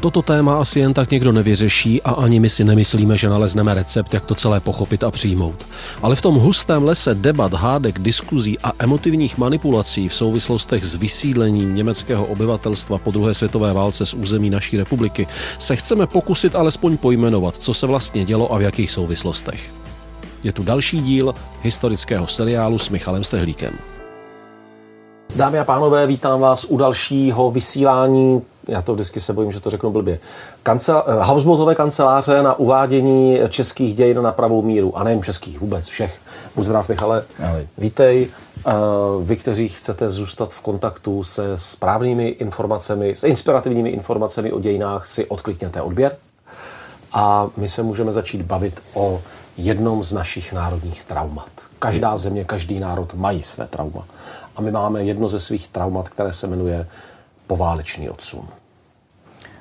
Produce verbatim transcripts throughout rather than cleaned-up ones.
Toto téma asi jen tak někdo nevyřeší a ani my si nemyslíme, že nalezneme recept, jak to celé pochopit a přijmout. Ale v tom hustém lese debat, hádek, diskuzí a emotivních manipulací v souvislostech s vysídlením německého obyvatelstva po druhé světové válce z území naší republiky se chceme pokusit alespoň pojmenovat, co se vlastně dělo a v jakých souvislostech. Je tu další díl historického seriálu s Michalem Stehlíkem. Dámy a pánové, vítám vás u dalšího vysílání, já to vždycky se bojím, že to řeknu blbě, Kancel, Habsburgové kanceláře na uvádění českých dějin na pravou míru. A nejen českých, vůbec všech. Buď zdrav, Michale. Ahoj. Vítej. Vy, kteří chcete zůstat v kontaktu se správnými informacemi, s inspirativními informacemi o dějinách, si odklikněte odběr. A my se můžeme začít bavit o jednom z našich národních traumat. Každá země, každý národ mají své trauma. A my máme jedno ze svých traumat, které se jmenuje poválečný odsun.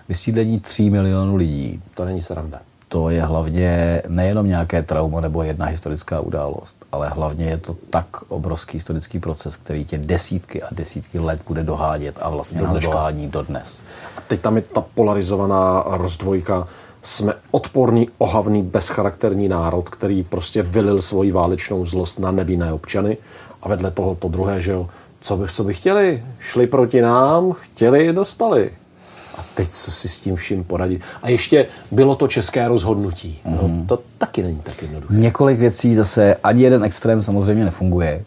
Vysídlení tří milionů lidí. To není sranda. To je hlavně nejenom nějaké trauma nebo jedna historická událost, ale hlavně je to tak obrovský historický proces, který tě desítky a desítky let bude dohádět a vlastně nás dohání dodnes. A teď tam je ta polarizovaná rozdvojka. Jsme odporný, ohavný, bezcharakterní národ, který prostě vylil svoji válečnou zlost na nevinné občany. A vedle toho to druhé, že jo, co by, co by chtěli? Šli proti nám, chtěli, dostali. A teď co si s tím vším poradit? A ještě bylo to české rozhodnutí. No, mm-hmm. To taky není tak jednoduché. Několik věcí zase, ani jeden extrém samozřejmě nefunguje.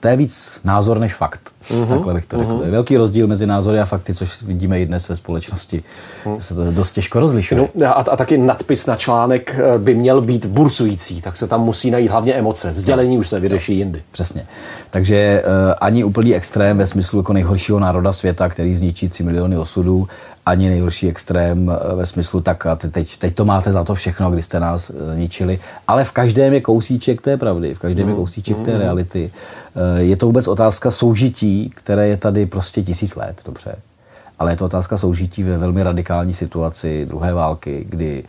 To je víc názor než fakt. Mm-hmm. Takhle bych to řekl. Mm-hmm. Je velký rozdíl mezi názory a fakty, což vidíme i dnes ve společnosti. Mm. Se to dost těžko rozlišuje. No, a, a taky nadpis na článek by měl být burcující, tak se tam musí najít hlavně emoce. Sdělení už se vyřeší jindy. Přesně. Takže uh, ani úplný extrém ve smyslu jako nejhoršího národa světa, který zničí tři miliony osudů, ani nejhorší extrém ve smyslu tak a teď, teď to máte za to všechno, když jste nás ničili, ale v každém je kousíček té pravdy, v každém je kousíček té reality. Je to vůbec otázka soužití, které je tady prostě tisíc let, dobře, ale je to otázka soužití ve velmi radikální situaci druhé války, kdy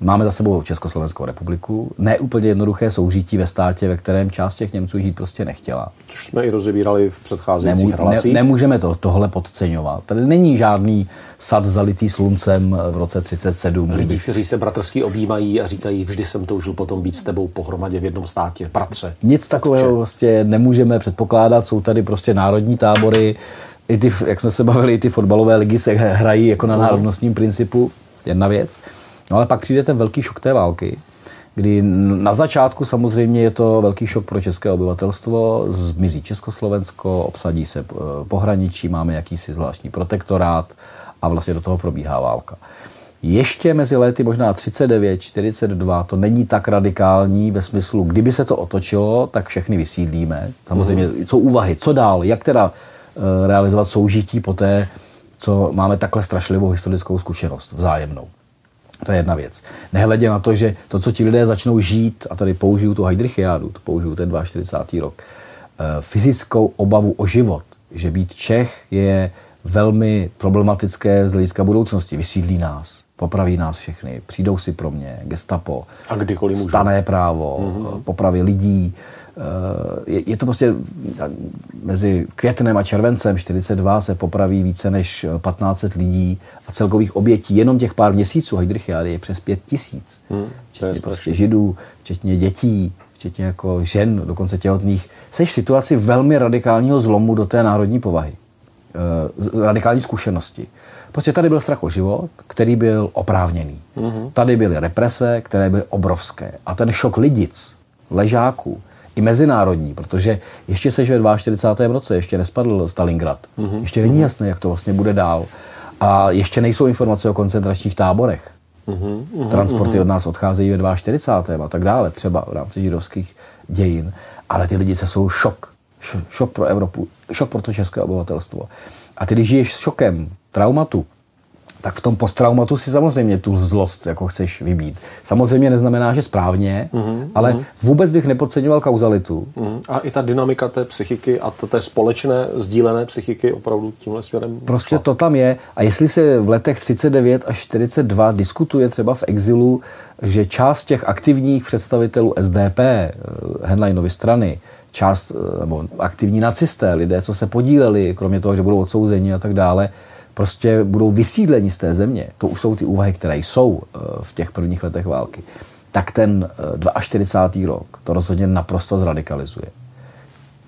máme za sebou Československou republiku, ne úplně jednoduché soužití ve státě, ve kterém část těch Němců žít prostě nechtěla. Což jsme i rozebírali v předcházejících Nemů- relacích. Ne- nemůžeme to, tohle podceňovat. Tady není žádný sad zalitý sluncem v roce třicet sedm. Lidi, kteří se bratrsky objímají a říkají, vždy jsem toužil potom být s tebou pohromadě v jednom státě, bratře. Nic takového prostě nemůžeme předpokládat, jsou tady prostě národní tábory, i ty, jak jsme se bavili, i ty fotbalové ligy se hrají jako na národnostním principu, jedna věc. No ale pak přijde ten velký šok té války, kdy na začátku samozřejmě je to velký šok pro české obyvatelstvo, zmizí Československo, obsadí se pohraničí, máme jakýsi zvláštní protektorát a vlastně do toho probíhá válka. Ještě mezi lety možná třicet devět, čtyřicet dva to není tak radikální ve smyslu, kdyby se to otočilo, tak všechny vysídlíme. Samozřejmě jsou úvahy, co dál, jak teda realizovat soužití po té, co máme takhle strašlivou historickou zkušenost vzájemnou. To je jedna věc. Nehledě na to, že to, co ti lidé začnou žít, a tady použiju tu Heydrichiádu, to použiju ten čtyřicátý druhý rok, fyzickou obavu o život, že být Čech je velmi problematické z hlediska budoucnosti. Vysídlí nás, popraví nás všechny, přijdou si pro mě, gestapo, a kdykoliv stanné právo, mm-hmm. popravy lidí. Je, je to prostě mezi květnem a červencem čtyřicet dva se popraví více než patnáct set lidí a celkových obětí jenom těch pár měsíců Heydrichiády je přes pět tisíc. Hmm, včetně prostě židů, včetně dětí, včetně jako žen, dokonce těhotných. Seš v situaci velmi radikálního zlomu do té národní povahy. Radikální zkušenosti. Prostě tady byl strach o život, který byl oprávněný. Hmm. Tady byly represe, které byly obrovské. A ten šok lidic, ležáků, i mezinárodní, protože ještě seš ve čtyřicátém druhém roce, ještě nespadl Stalingrad. Mm-hmm. Ještě není jasné, jak to vlastně bude dál. A ještě nejsou informace o koncentračních táborech. Mm-hmm. Transporty mm-hmm. od nás odcházejí ve čtyřicátém druhém a tak dále, třeba v rámci židovských dějin. Ale ty lidi se jsou šok. Šok pro Evropu, šok pro to české obyvatelstvo. A ty, když žiješ s šokem, traumatu, tak v tom posttraumatu si samozřejmě tu zlost jako chceš vybít. Samozřejmě neznamená, že správně, mm-hmm, ale mm. vůbec bych nepodceňoval kauzalitu. Mm. A i ta dynamika té psychiky a té společné, sdílené psychiky opravdu tímhle směrem. Prostě to tam je. A jestli se v letech třicet devět až čtyřicet dva diskutuje třeba v exilu, že část těch aktivních představitelů S D P, Henleinovy strany, část nebo aktivní nacisté, lidé, co se podíleli, kromě toho, že budou odsouzeni a tak dále, prostě budou vysídleni z té země, to už jsou ty úvahy, které jsou v těch prvních letech války, tak ten čtyřicátý druhý rok to rozhodně naprosto zradikalizuje.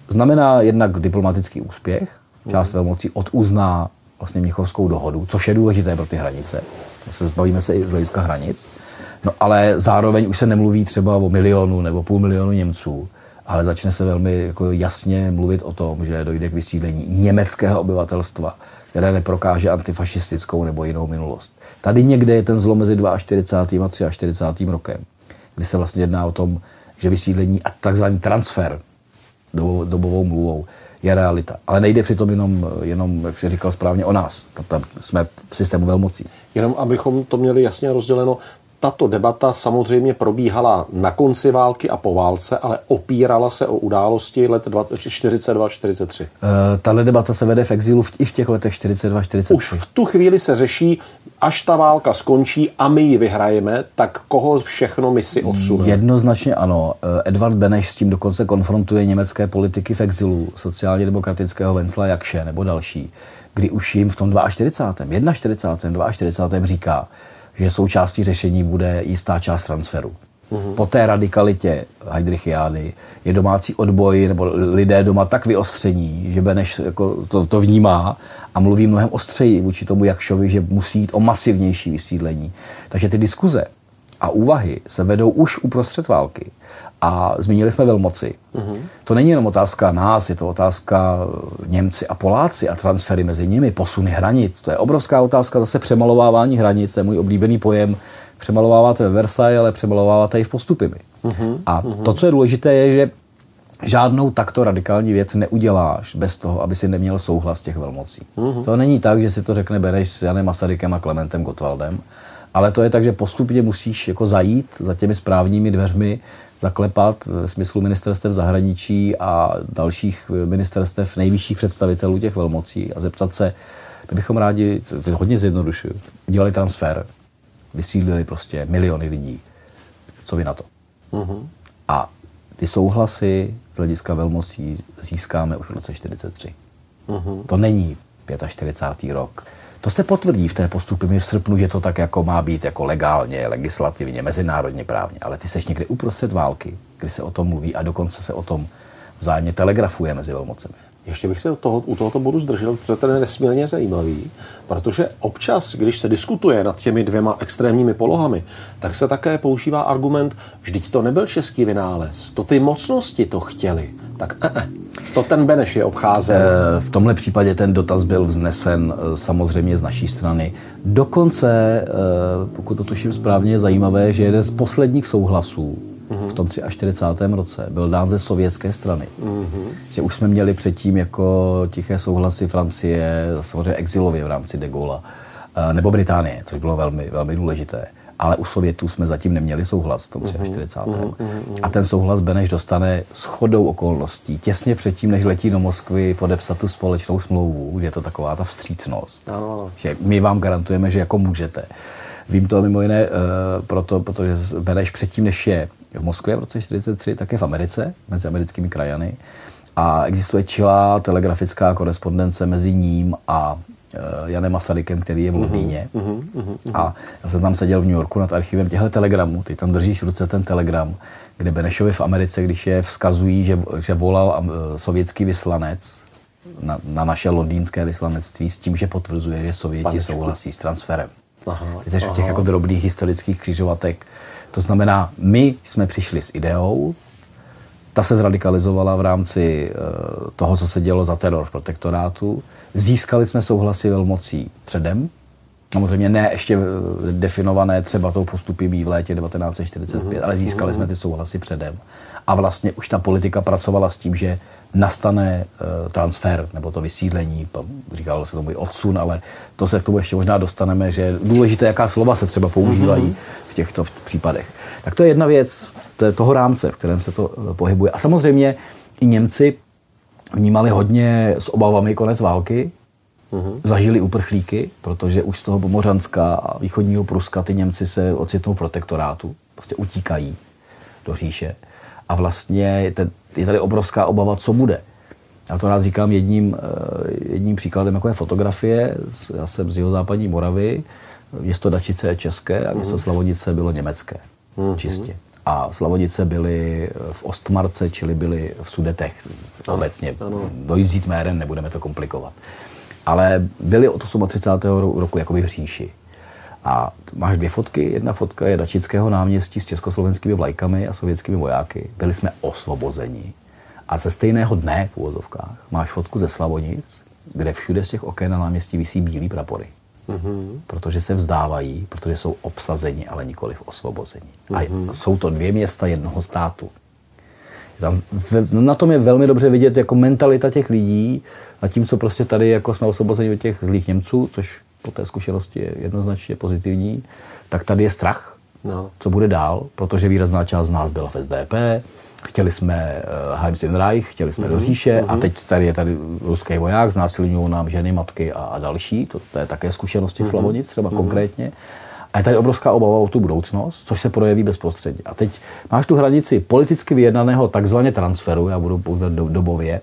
Znamená jednak diplomatický úspěch, část velmocí oduzná vlastně Mnichovskou dohodu, což je důležité pro ty hranice. Zbavíme se i z hlediska hranic. No ale zároveň už se nemluví třeba o milionu nebo půl milionu Němců, ale začne se velmi jako jasně mluvit o tom, že dojde k vysídlení německého obyvatelstva, které neprokáže antifašistickou nebo jinou minulost. Tady někde je ten zlom mezi čtyřicátým druhým a čtyřicátým třetím rokem, kdy se vlastně jedná o tom, že vysídlení a takzvaný transfer dobovou mluvou je realita. Ale nejde přitom jenom, jenom jak jsi říkal správně, o nás. Tam jsme v systému velmocí. Jenom abychom to měli jasně rozděleno, tato debata samozřejmě probíhala na konci války a po válce, ale opírala se o události let čtyřicet dva čtyřicet tři. E, tahle debata se vede v exilu v, i v těch letech čtyřicet dva čtyřicet tři. Už v tu chvíli se řeší, až ta válka skončí a my ji vyhrajeme, tak koho všechno my si odsuneme? Jednoznačně ano. Eduard Beneš s tím dokonce konfrontuje německé politiky v exilu sociálně demokratického Vencla Jakše nebo další, kdy už jim v tom čtyřicátém prvním, čtyřicátém druhém, čtyřicátém třetím říká, že součástí řešení bude jistá část transferu. Uhum. Po té radikalitě Heydrichiády je domácí odboj, nebo lidé doma tak vyostření, že Beneš jako to, to vnímá a mluví mnohem ostřeji vůči tomu Jakšovi, že musí jít o masivnější vysídlení. Takže ty diskuze a úvahy se vedou už uprostřed války. A zmínili jsme velmoci. Uhum. To není jenom otázka nás, je to otázka Němci a Poláci a transfery mezi nimi, posuny hranic. To je obrovská otázka, zase přemalovávání hranic, to je můj oblíbený pojem. Přemalováváte ve Versailles, ale přemalováváte i v Postupimi. Uhum. A to, co je důležité, je, že žádnou takto radikální věc neuděláš bez toho, aby si neměl souhlas těch velmocí. Uhum. To není tak, že si to řekne Beneš s Janem Masarykem a Klementem Gottwaldem, ale to je tak, že postupně musíš jako zajít za těmi správnými dveřmi, zaklepat v smyslu ministerstev zahraničí a dalších ministerstev nejvyšších představitelů těch velmocí a zeptat se, kdybychom rádi, to hodně zjednodušuju, udělali transfer, vysídlili prostě miliony lidí, co vy na to. Uh-huh. A ty souhlasy z hlediska velmocí získáme už v roce čtyřicet tři. Uh-huh. To není čtyřicátý pátý rok. To se potvrdí v té Postupu mi v srpnu, že to tak jako má být jako legálně, legislativně, mezinárodně právně, ale ty seš někde uprostřed války, kdy se o tom mluví a dokonce se o tom vzájemně telegrafuje mezi velmocemi. Ještě bych se toho, u tohoto bodu zdržel, protože to je nesmírně zajímavý, protože občas, když se diskutuje nad těmi dvěma extrémními polohami, tak se také používá argument, vždyť to nebyl český vynález, to ty mocnosti to chtěli, tak ne, to ten Beneš je obcházel. V tomhle případě ten dotaz byl vznesen samozřejmě z naší strany. Dokonce, pokud to tuším správně, je zajímavé, že jeden z posledních souhlasů v tom čtyřicátém třetím roce byl dán ze sovětské strany. Mm-hmm. Že už jsme měli předtím jako tiché souhlasy Francie, samozřejmě exilově v rámci de Gaulle'a, nebo Británie, což bylo velmi, velmi důležité. Ale u Sovětů jsme zatím neměli souhlas v tom čtyřicátém třetím Mm-hmm. A ten souhlas Beneš dostane shodou okolností, těsně předtím, než letí do Moskvy podepsat tu společnou smlouvu, kde je to taková ta vstřícnost. Ano, ano. Že my vám garantujeme, že jako můžete. Vím to mimo jiné, uh, proto, protože Beneš předtím, než je v Moskvě v roce čtyřicet tři, tak je v Americe, mezi americkými krajany. A existuje čilá telegrafická korespondence mezi ním a uh, Janem Masarykem, který je v Londýně. Uhum, uhum, uhum. A já jsem tam seděl v New Yorku nad archivem těchto telegramů. Ty tam držíš v ruce ten telegram, kde Benešovi v Americe, když je vzkazují, že, že volal sovětský vyslanec na, na naše londýnské vyslanectví s tím, že potvrzuje, že Sověti Paničku. souhlasí s transferem. Aha, Teď aha. těch jako drobných historických křižovatek. To znamená, my jsme přišli s ideou, ta se zradikalizovala v rámci uh, toho, co se dělo za teror v protektorátu. Získali jsme souhlasy velmocí předem, samozřejmě ne ještě definované třeba tou Postupy v létě devatenáct set čtyřicet pět, mm-hmm. ale získali mm-hmm. jsme ty souhlasy předem. A vlastně už ta politika pracovala s tím, že nastane uh, transfer nebo to vysídlení, říkalo se tomu i odsun, ale to se k tomu ještě možná dostaneme, že je důležité, jaká slova se třeba používají v těchto případech. Tak to je jedna věc to je toho rámce, v kterém se to pohybuje. A samozřejmě i Němci vnímali hodně s obavami konec války, uhum. zažili uprchlíky, protože už z toho Pomořanska a východního Pruska ty Němci se ocitnou protektorátu, prostě utíkají do říše. A vlastně je tady obrovská obava, co bude. Já to rád říkám jedním, jedním příkladem, jako je fotografie. Já jsem z jihozápadní Moravy, město Dačice je české a město Slavonice bylo německé, mm-hmm. čistě. A Slavonice byly v Ostmarce, čili byly v Sudetech obecně. Dojít vzít jménem, nebudeme to komplikovat. Ale byly od třicátého osmého roku jakoby v říši. A máš dvě fotky. Jedna fotka je Dačického náměstí s československými vlajkami a sovětskými vojáky. Byli jsme osvobozeni. A ze stejného dne v uvozovkách máš fotku ze Slavonic, kde všude z těch oken na náměstí visí bílý prapory. Mm-hmm. Protože se vzdávají, protože jsou obsazeni, ale nikoliv osvobozeni. Mm-hmm. A jsou to dvě města jednoho státu. Tam, na tom je velmi dobře vidět jako mentalita těch lidí, a tím, co prostě tady jako jsme osvobozeni od těch zlých Němců, což po té zkušenosti je jednoznačně pozitivní, tak tady je strach, no. co bude dál, protože výrazná část z nás byla v S D P, chtěli jsme uh, Heims in Reich, chtěli jsme mm-hmm. do říše mm-hmm. a teď tady je tady ruský voják, znásilňují nám ženy, matky a, a další, to, to je také zkušenost těch mm-hmm. Slavonic třeba mm-hmm. konkrétně. A je tady obrovská obava o tu budoucnost, což se projeví bezprostředně. A teď máš tu hranici politicky vyjednaného takzvaně transferu, já budu používat do, dobově,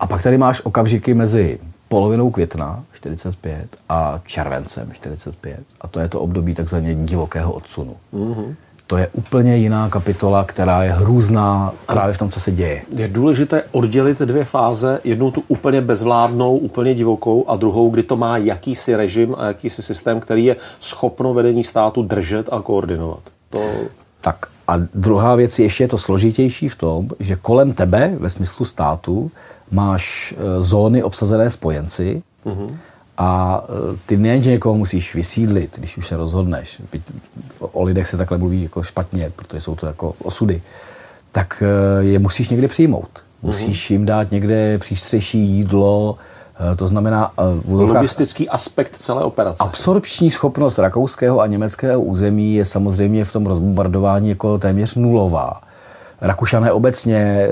a pak tady máš okamžiky mezi polovinou května čtyřicet pět a červencem čtyřicet pět. A to je to období takzvaně divokého odsunu. Mm-hmm. To je úplně jiná kapitola, která je hrůzná právě v tom, co se děje. Je důležité oddělit dvě fáze, jednu tu úplně bezvládnou, úplně divokou a druhou, kdy to má jakýsi režim a jakýsi systém, který je schopno vedení státu držet a koordinovat. To... Tak a druhá věc, ještě je to složitější v tom, že kolem tebe ve smyslu státu máš zóny obsazené spojenci, mm-hmm. a ty nejenže někoho musíš vysídlit, když už se rozhodneš. O lidech se takhle mluví jako špatně, protože jsou to jako osudy. Tak je musíš někde přijmout. Musíš jim dát někde přístřeší, jídlo, to znamená... Logistický aspekt celé operace. Absorpční schopnost rakouského a německého území je samozřejmě v tom rozbombardování jako téměř nulová. Rakušané obecně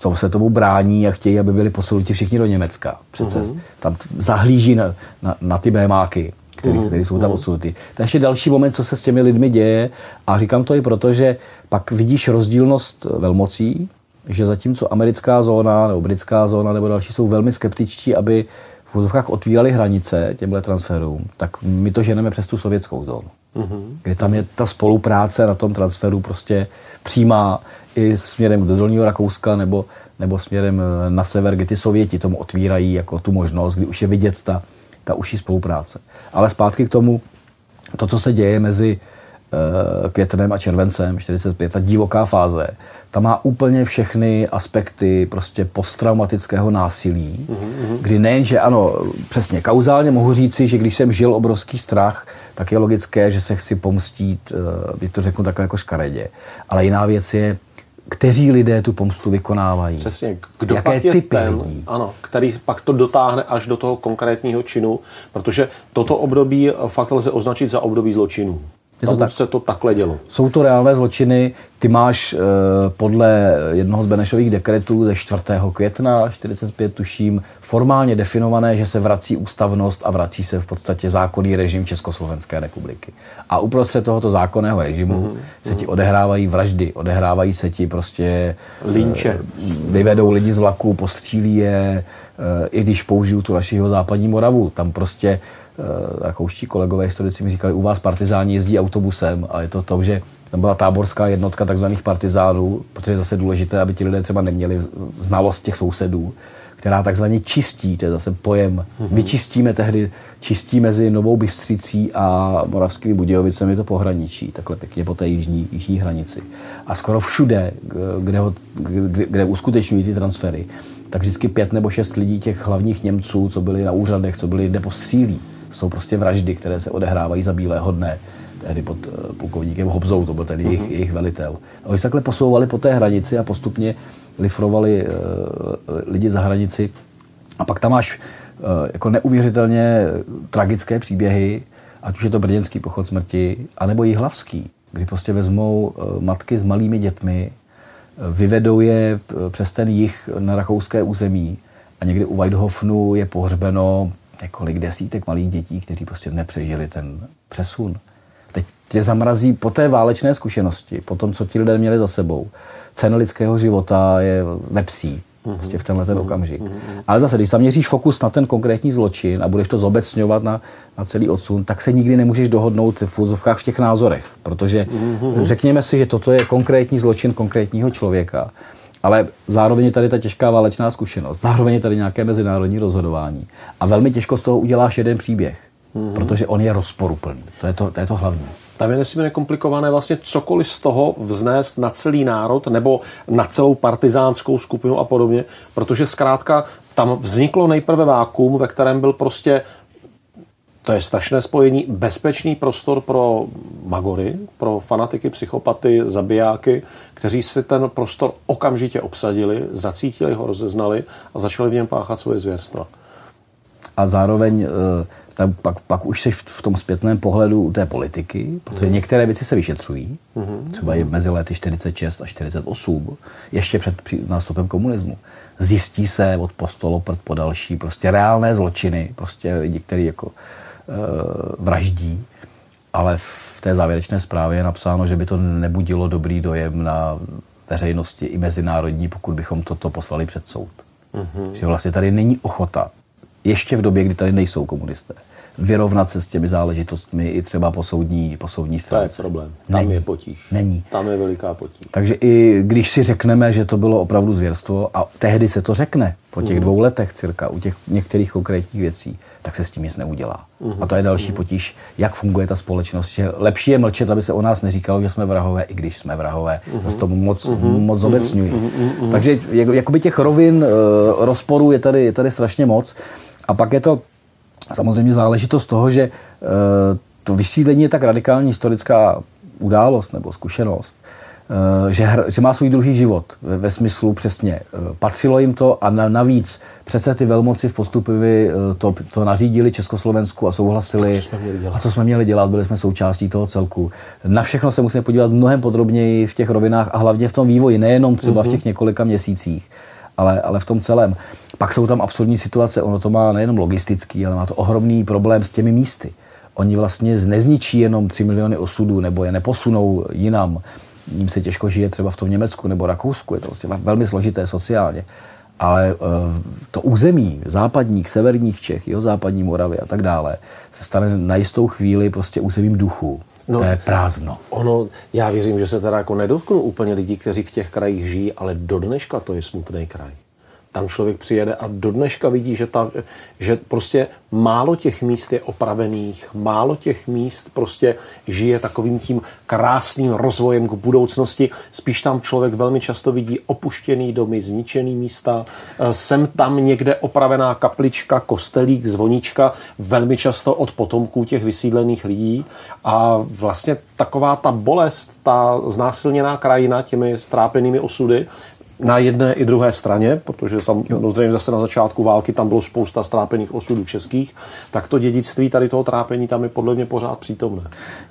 to se tomu brání a chtějí, aby byli posunuti všichni do Německa. Přece uhum. Tam zahlíží na, na, na ty bémáky, které jsou tam odsunuty. To je ještě další moment, co se s těmi lidmi děje. A říkám to i proto, že pak vidíš rozdílnost velmocí, že zatímco americká zóna nebo britská zóna nebo další jsou velmi skeptičtí, aby v vozovkách otvírali hranice těmhle transferům, tak my to ženeme přes tu sovětskou zónu. Uhum. Kde tam je ta spolupráce na tom transferu prostě přímá i směrem do Dolního Rakouska nebo, nebo směrem na sever, kde ty Sověti tomu otvírají jako tu možnost, kdy už je vidět ta, ta užší spolupráce. Ale zpátky k tomu, to, co se děje mezi uh, květnem a červencem čtyřicet pět, ta divoká fáze, ta má úplně všechny aspekty prostě posttraumatického násilí, uhum. Kdy nejenže, ano, přesně kauzálně mohu říci, že když jsem žil obrovský strach, tak je logické, že se chci pomstít, uh, to řeknu takhle jako škaredě. Ale jiná věc je, kteří lidé tu pomstu vykonávají. Přesně. Kdo jaké pak je typy ten, lidí? Ano, který pak to dotáhne až do toho konkrétního činu, protože toto období fakt lze označit za období zločinů. Je to tak, se to takhle dělo. Jsou to reálné zločiny. Ty máš eh, podle jednoho z Benešových dekretů ze čtvrtého května čtyřicet pět tuším formálně definované, že se vrací ústavnost a vrací se v podstatě zákonný režim Československé republiky. A uprostřed tohoto zákonného režimu mm-hmm. se ti odehrávají vraždy, odehrávají se ti prostě... Linče. Eh, vyvedou lidi z vlaku, postřílí je, eh, i když použiju tu naši západní Moravu. Tam prostě... rakouští kolegové historici mi říkali, u vás partizáni jezdí autobusem a je to to, že tam byla táborská jednotka takzvaných partizánů, protože je zase důležité, aby ti lidé třeba neměli znalost těch sousedů, která takzvaně čistí, to je zase pojem. Mm-hmm. My čistíme tehdy, čistí mezi Novou Bystřicí a Moravskými Budějovicemi to pohraničí, takhle pěkně po té jižní, jižní hranici. A skoro všude, kde, ho, kde, kde uskutečňují ty transfery, tak vždycky pět nebo šest lidí těch hlavních Němců, co byli na úřadech, co byli jde postřílí. Jsou prostě vraždy, které se odehrávají za bílého dne. Tehdy pod plukovníkem Hobzou, to byl tedy mm-hmm. jejich, jejich velitel. A oni se takhle posouvali po té hranici a postupně lifrovali uh, lidi za hranici. A pak tam máš uh, jako neuvěřitelně tragické příběhy, ať už je to brněnský pochod smrti, anebo jihlavský, kdy prostě vezmou uh, matky s malými dětmi, uh, vyvedou je uh, přes ten jih na rakouské území a někdy u Waidhofnu je pohřbeno několik desítek malých dětí, kteří prostě nepřežili ten přesun. Teď tě zamrazí po té válečné zkušenosti, po tom, co ti lidé měli za sebou. Cena lidského života je vepsí. Vlastně v tenhle ten okamžik. Ale zase, když zaměříš fokus na ten konkrétní zločin a budeš to zobecňovat na, na celý odsun, tak se nikdy nemůžeš dohodnout v filozofkách v těch názorech. Protože řekněme si, že toto je konkrétní zločin konkrétního člověka. Ale zároveň je tady ta těžká válečná zkušenost, zároveň je tady nějaké mezinárodní rozhodování. A velmi těžko z toho uděláš jeden příběh, protože on je rozporuplný. To je to, to, je to hlavní. Tam je nesmírně nekomplikované vlastně cokoliv z toho vznést na celý národ nebo na celou partizánskou skupinu a podobně, protože zkrátka tam vzniklo nejprve vákuum, ve kterém byl prostě, to je strašné spojení, bezpečný prostor pro magory, pro fanatiky, psychopaty, zabijáky, kteří si ten prostor okamžitě obsadili, zacítili ho, rozeznali a začali v něm páchat svoje zvěrstva. A zároveň tak pak, pak už jsi v tom zpětném pohledu té politiky, protože mm. některé věci se vyšetřují, mm. třeba je mezi lety čtyřicet šest a čtyřicet osm, ještě před nástupem komunismu. Zjistí se od Postoloprt po další prostě reálné zločiny, prostě lidi, kteří jako e, vraždí, ale v té závěrečné zprávě je napsáno, že by to nebudilo dobrý dojem na veřejnosti i mezinárodní, pokud bychom toto poslali před soud. Mm. Že vlastně tady není ochota ještě v době, kdy tady nejsou komunisté, vyrovnat se s těmi záležitostmi i třeba po soudní, po soudní stránce. To je problém. Tam Není. je potíž. Není. Tam je veliká potíž. Takže i když si řekneme, že to bylo opravdu zvěrstvo, a tehdy se to řekne, po těch uhum. dvou letech cirka, u těch některých konkrétních věcí, tak se s tím nic neudělá. Uhum. A to je další uhum. potíž, jak funguje ta společnost. Že lepší je mlčet, aby se o nás neříkalo, že jsme vrahové, i když jsme vrahové. Zase to moc, moc obecňují. Takže jak, jakoby těch rovin, uh, rozporů je tady, je tady strašně moc. A pak je to samozřejmě záležitost toho, že e, to vysídlení je tak radikální historická událost nebo zkušenost, e, že, hr, že má svůj druhý život ve, ve smyslu přesně. E, patřilo jim to a na, navíc přece ty velmoci v postupivě to, to nařídili Československu a souhlasili. A co, a co jsme měli dělat? Byli jsme součástí toho celku. Na všechno se musíme podívat mnohem podrobněji v těch rovinách a hlavně v tom vývoji, nejenom třeba mm-hmm. v těch několika měsících. Ale, ale v tom celém. Pak jsou tam absurdní situace, ono to má nejenom logistický, ale má to ohromný problém s těmi místy. Oni vlastně nezničí jenom tři miliony osudů, nebo je neposunou jinam. Ním se těžko žije třeba v tom Německu nebo Rakousku, je to vlastně velmi složité sociálně. Ale to území západních, severních Čech, jeho západní Moravy a tak dále, se stane na jistou chvíli prostě územím duchů. No, to je prázdno. Ono, já věřím, že se teda jako nedotknu úplně lidí, kteří v těch krajích žijí, ale do dneška to je smutný kraj. Tam člověk přijede a do dneška vidí, že, ta, že prostě málo těch míst je opravených, málo těch míst prostě žije takovým tím krásným rozvojem k budoucnosti. Spíš tam člověk velmi často vidí opuštěný domy, zničený místa, sem tam někde opravená kaplička, kostelík, zvonička, velmi často od potomků těch vysídlených lidí. A vlastně taková ta bolest, ta znásilněná krajina těmi strápenými osudy, na jedné i druhé straně, protože samozřejmě zase na začátku války tam bylo spousta strápených osudů českých, tak to dědictví tady toho trápení tam je podle mě pořád přítomné.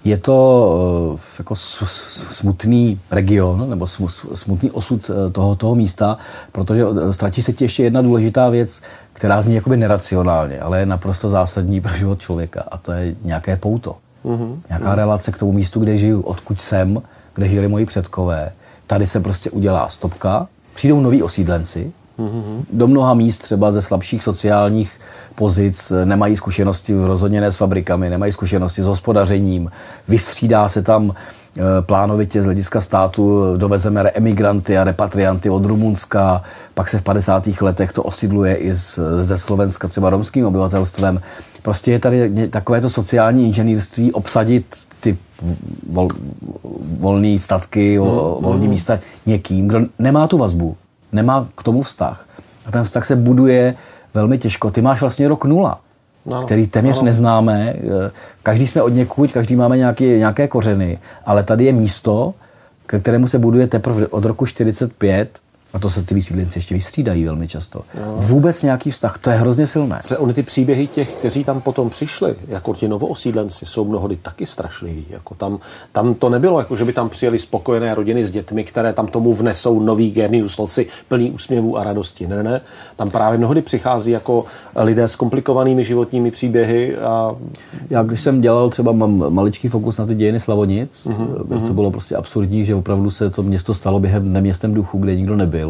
Je to jako smutný region, nebo smutný osud toho, toho místa, protože ztratí se ti ještě jedna důležitá věc, která zní jakoby neracionálně, ale je naprosto zásadní pro život člověka, a to je nějaké pouto. Mm-hmm. Nějaká mm-hmm. relace k tomu místu, kde žiju, odkud jsem, kde žili moji předkové. Tady se prostě udělá stopka, přijdou noví osídlenci, mm-hmm. do mnoha míst třeba ze slabších sociálních pozic, nemají zkušenosti rozhodně ne s fabrikami, nemají zkušenosti s hospodařením, vystřídá se tam e, plánovitě z hlediska státu, dovezeme emigranty a repatrianty od Rumunska, pak se v padesátých letech to osídluje i z, ze Slovenska třeba romským obyvatelstvem. Prostě je tady takovéto sociální inženýrství obsadit ty vol, volné statky, vol, volné místa někým, kdo nemá tu vazbu, nemá k tomu vztah. A ten vztah se buduje velmi těžko. Ty máš vlastně rok nula, no, který téměř no. neznáme. Každý jsme od někud, každý máme nějaký, nějaké kořeny, ale tady je místo, ke kterému se buduje teprve od roku čtyřicet pět. A to se ty vysídlenci ještě vystřídají velmi často. No. Vůbec nějaký vztah, to je hrozně silné. Oni ty příběhy těch, kteří tam potom přišli, jako ti novoosídlenci, jsou mnohdy taky strašliví. Jako tam, tam to nebylo, jako že by tam přijeli spokojené rodiny s dětmi, které tam tomu vnesou nový genius loci, plný úsměvů a radosti. Ne, ne. Tam právě mnohdy přichází jako lidé s komplikovanými životními příběhy. A... Já když jsem dělal třeba mám maličký fokus na ty dějiny Slavonic, mm-hmm. to bylo prostě absurdní, že opravdu se to město stalo během neměstem duchu, kde nikdo nebyl.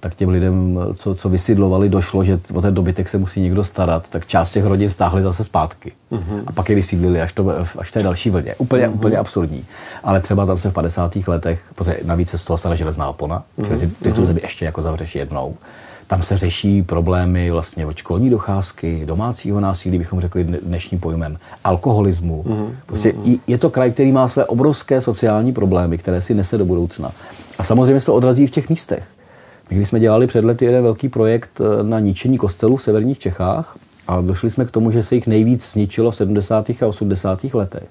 tak těm lidem, co, co vysídlovali, došlo, že o ten dobytek se musí někdo starat, tak část těch rodin stáhli zase zpátky. Mm-hmm. A pak je vysídlili až, to, až v té další vlně. Úplně, mm-hmm. úplně absurdní. Ale třeba tam se v padesátých letech, protože navíc se z toho stane železná opona, mm-hmm. čili ty, ty tu zemi ještě jako zavřeš jednou. Tam se řeší problémy vlastně od školní docházky, domácího násilí, bychom řekli dnešním pojmem, alkoholismu. Mm, prostě mm, je to kraj, který má své obrovské sociální problémy, které si nese do budoucna. A samozřejmě se to odrazí v těch místech. My když jsme dělali před lety jeden velký projekt na ničení kostelů v severních Čechách a došli jsme k tomu, že se jich nejvíc zničilo v sedmdesátých a osmdesátých letech.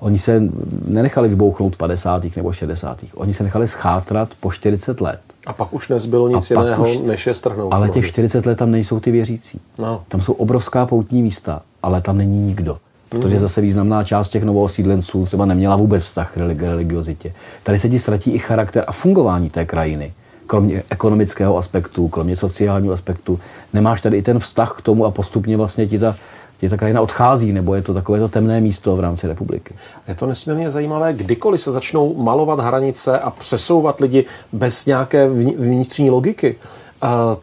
Oni se nenechali vybouchnout v padesátých nebo šedesátých Oni se nechali schátrat po čtyřicet let. A pak už nezbylo nic jiného, už, než je strhnout. Ale těch čtyřicet let tam nejsou ty věřící. No. Tam jsou obrovská poutní místa, ale tam není nikdo. Protože zase významná část těch novoosídlenců třeba neměla vůbec vztah k religiozitě. Tady se ti ztratí i charakter a fungování té krajiny. Kromě ekonomického aspektu, kromě sociálního aspektu. Nemáš tady i ten vztah k tomu a postupně vlastně ti ta... je ta krajina odchází, nebo je to takové to temné místo v rámci republiky. Je to nesmírně zajímavé, kdykoliv se začnou malovat hranice a přesouvat lidi bez nějaké vnitřní logiky,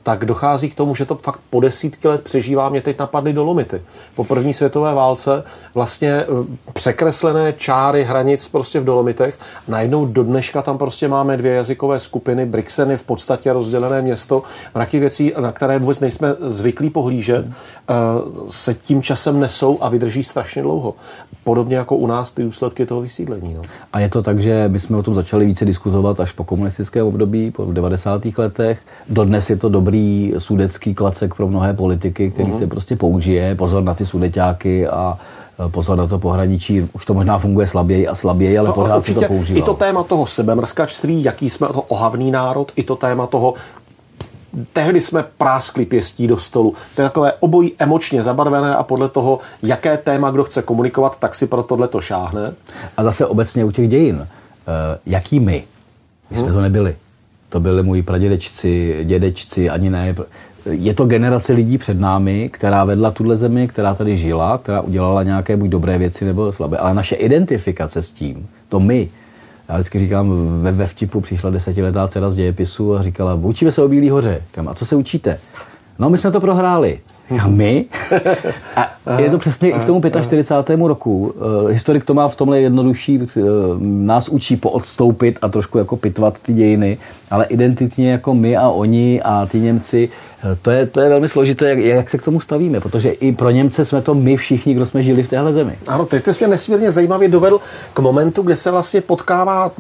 tak dochází k tomu, že to fakt po desítky let přežívá. Mě teď napadly Dolomity. Po první světové válce vlastně překreslené čáry hranic prostě v Dolomitech. Najednou do dneška tam prostě máme dvě jazykové skupiny, Brixeny, v podstatě rozdělené město, mraky věcí, na které vůbec nejsme zvyklí pohlížet, se tím časem nesou a vydrží strašně dlouho. Podobně jako u nás ty důsledky toho vysídlení. No. A je to tak, že my jsme o tom začali více diskutovat až po komunistickém období, po devadesátých letech. Dodnes je to dobrý sudecký klacek pro mnohé politiky, který uhum. se prostě použije. Pozor na ty sudeťáky a pozor na to pohraničí. Už to možná funguje slaběji a slaběji, ale no, pořád se to používá. I to téma toho sebemrskačství, jaký jsme to ohavný národ, i to téma toho tehdy jsme práskli pěstí do stolu. To je takové obojí emočně zabarvené a podle toho, jaké téma kdo chce komunikovat, tak si pro tohleto šáhne. A zase obecně u těch dějin. Jaký my? My jsme uhum. to nebyli. To byli moji pradědečci, dědečci, ani ne. Je to generace lidí před námi, která vedla tuhle zemi, která tady žila, která udělala nějaké buď dobré věci nebo slabé. Ale naše identifikace s tím, to my, já vždycky říkám, ve, ve vtipu přišla desetiletá dcera z dějepisu a říkala, učíme se o Bílý hoře. Říkám, a co se učíte? No, my jsme to prohráli. Říkám, my? A je to přesně i k tomu čtyřicátému pátému roku. Historik to má v tomhle jednodušší, nás učí poodstoupit a trošku jako pitvat ty dějiny, ale identitně jako my a oni a ty Němci, to je, to je velmi složité, jak, jak se k tomu stavíme, protože i pro Němce jsme to my všichni, kdo jsme žili v téhle zemi. Ano, teď jsi mě nesmírně zajímavě dovedl k momentu, kde se vlastně potkává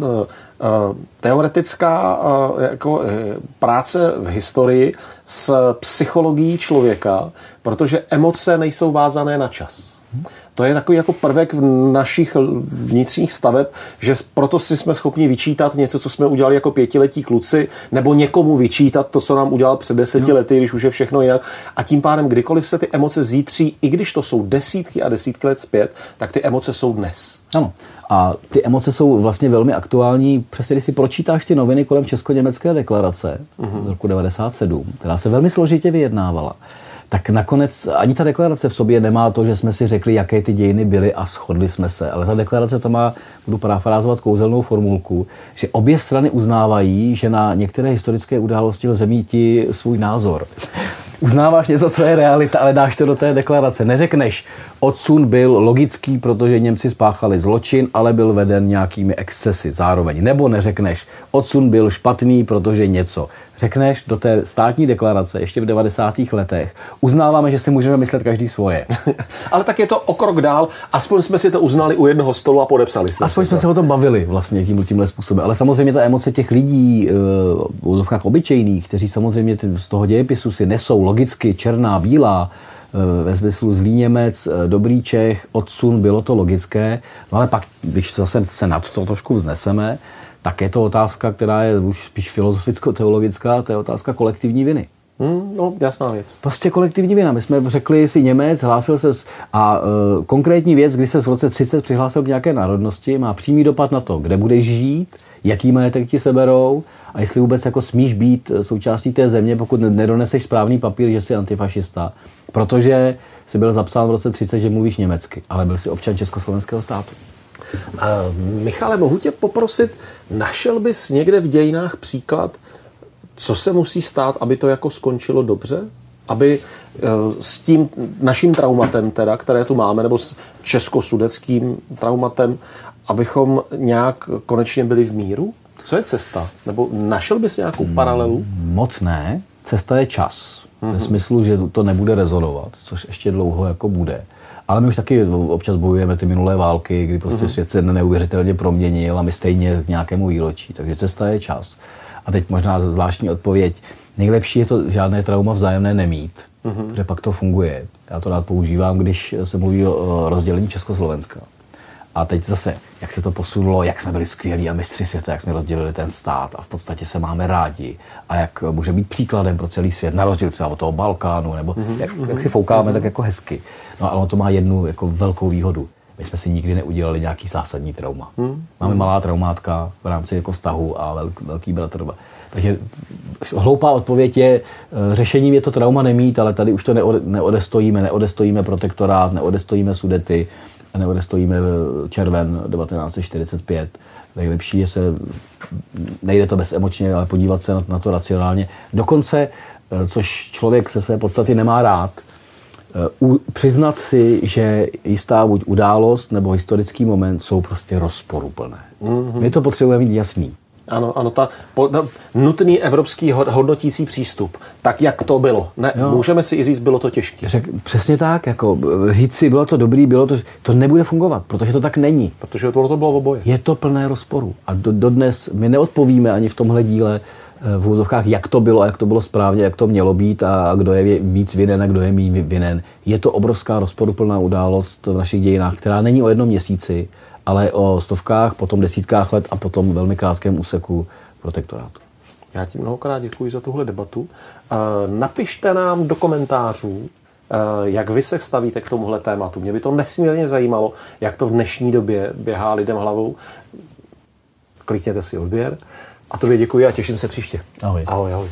teoretická jako práce v historii s psychologií člověka, protože emoce nejsou vázané na čas. To je takový jako prvek v našich vnitřních staveb, že proto si jsme schopni vyčítat něco, co jsme udělali jako pětiletí kluci, nebo někomu vyčítat to, co nám udělal před deseti lety, když už je všechno jinak. A tím pádem, kdykoliv se ty emoce zítří, i když to jsou desítky a desítky let zpět, tak ty emoce jsou dnes. Ano. A ty emoce jsou vlastně velmi aktuální. Přesně, když si pročítáš ty noviny kolem Česko-Německé deklarace z roku devadesát sedm, která se velmi složitě vyjednávala, tak nakonec ani ta deklarace v sobě nemá to, že jsme si řekli, jaké ty dějiny byly a shodli jsme se. Ale ta deklarace tam má, budu parafrázovat kouzelnou formulku, že obě strany uznávají, že na některé historické události lze míti svůj názor. Uznáváš něco, co je realita, ale dáš to do té deklarace. Neřekneš, odsun byl logický, protože Němci spáchali zločin, ale byl veden nějakými excesy zároveň. Nebo neřekneš, odsun byl špatný, protože něco. Řekneš do té státní deklarace ještě v devadesátých letech, uznáváme, že si můžeme myslet každý svoje. Ale tak je to o krok dál, aspoň jsme si to uznali u jednoho stolu a podepsali jsme. Aspoň jsme to. se o tom bavili vlastně tím, tímhle způsobem. Ale samozřejmě ta emoce těch lidí v úzovkách obyčejných, kteří samozřejmě z toho dějepisu si nesou logicky černá, bílá, ve smyslu zlý Němec, dobrý Čech, odsun, bylo to logické. No ale pak, když zase se nad to trošku vzneseme, tak je to otázka, která je už spíš filozoficko-teologická, to je otázka kolektivní viny. Hmm, no, jasná věc. Prostě kolektivní vina. My jsme řekli si Němec, hlásil se s, a e, konkrétní věc, když se v roce třicet přihlásil k nějaké národnosti, má přímý dopad na to, kde budeš žít, jaký majetek ti seberou a jestli vůbec jako smíš být součástí té země, pokud nedoneseš správný papír, že jsi antifašista. Protože jsi byl zapsán v roce třicet, že mluvíš německy, ale byl jsi občan Československého státu. Uh, Michale, mohu tě poprosit, našel bys někde v dějinách příklad Co se musí stát, aby to jako skončilo dobře? Aby s tím naším traumatem, teda, které tu máme, nebo s česko-sudeckým traumatem, abychom nějak konečně byli v míru? Co je cesta? Nebo našel bys nějakou paralelu? Moc ne. Cesta je čas. Mm-hmm. Ve smyslu, že to nebude rezonovat, což ještě dlouho jako bude. Ale my už taky občas bojujeme ty minulé války, kdy prostě mm-hmm. svět se neuvěřitelně proměnil a my stejně k nějakému výročí. Takže cesta je čas. A teď možná zvláštní odpověď. Nejlepší je to žádné trauma vzájemné nemít, mm-hmm. protože pak to funguje. Já to rád používám, když se mluví o rozdělení Československa. A teď zase, jak se to posunulo, jak jsme byli skvělí a mistři světa, jak jsme rozdělili ten stát a v podstatě se máme rádi a jak může být příkladem pro celý svět, na rozdíl třeba od toho Balkánu, nebo mm-hmm. jak, jak si foukáme mm-hmm. tak jako hezky. No, ale ono to má jednu jako velkou výhodu. My jsme si nikdy neudělali nějaký zásadní trauma. Mm-hmm. Máme malá traumátka v rámci jako vztahu a velk, velký bratr. Takže hloupá odpověď je, řešením je to trauma nemít, ale tady už to neode, neodestojíme, neodestojíme protektorát, neodestojíme Sudety, neodestojíme červen devatenáct set čtyřicet pět. Nejlepší je se, nejde to bezemočně, ale podívat se na to racionálně. Dokonce, což člověk se své podstaty nemá rád, u, přiznat si, že jistá buď událost nebo historický moment jsou prostě rozporuplné. Mm-hmm. My to potřebujeme mít jasný. Ano, ano, ta, po, ta nutný evropský hodnotící přístup. Tak jak to bylo? Ne, můžeme si i říct, bylo to těžké. Přesně tak, jako říct si, bylo to dobrý, bylo to, to nebude fungovat, protože to tak není. Protože to, to bylo oboje. Je to plné rozporu. A do, dodnes my neodpovíme ani v tomhle díle v úzovkách, jak to bylo, jak to bylo správně, jak to mělo být a, a kdo je víc vinen a kdo je méně vinen. Je to obrovská rozporuplná událost v našich dějinách, která není o jednom měsíci, ale o stovkách, potom desítkách let a potom velmi krátkém úseku protektorátu. Já ti mnohokrát děkuji za tuhle debatu. Napište nám do komentářů, jak vy se stavíte k tomuhle tématu. Mě by to nesmírně zajímalo, jak to v dnešní době běhá lidem hlavou. Klikněte si odběr. A tobě děkuji a těším se příště. Ahoj. Ahoj, ahoj.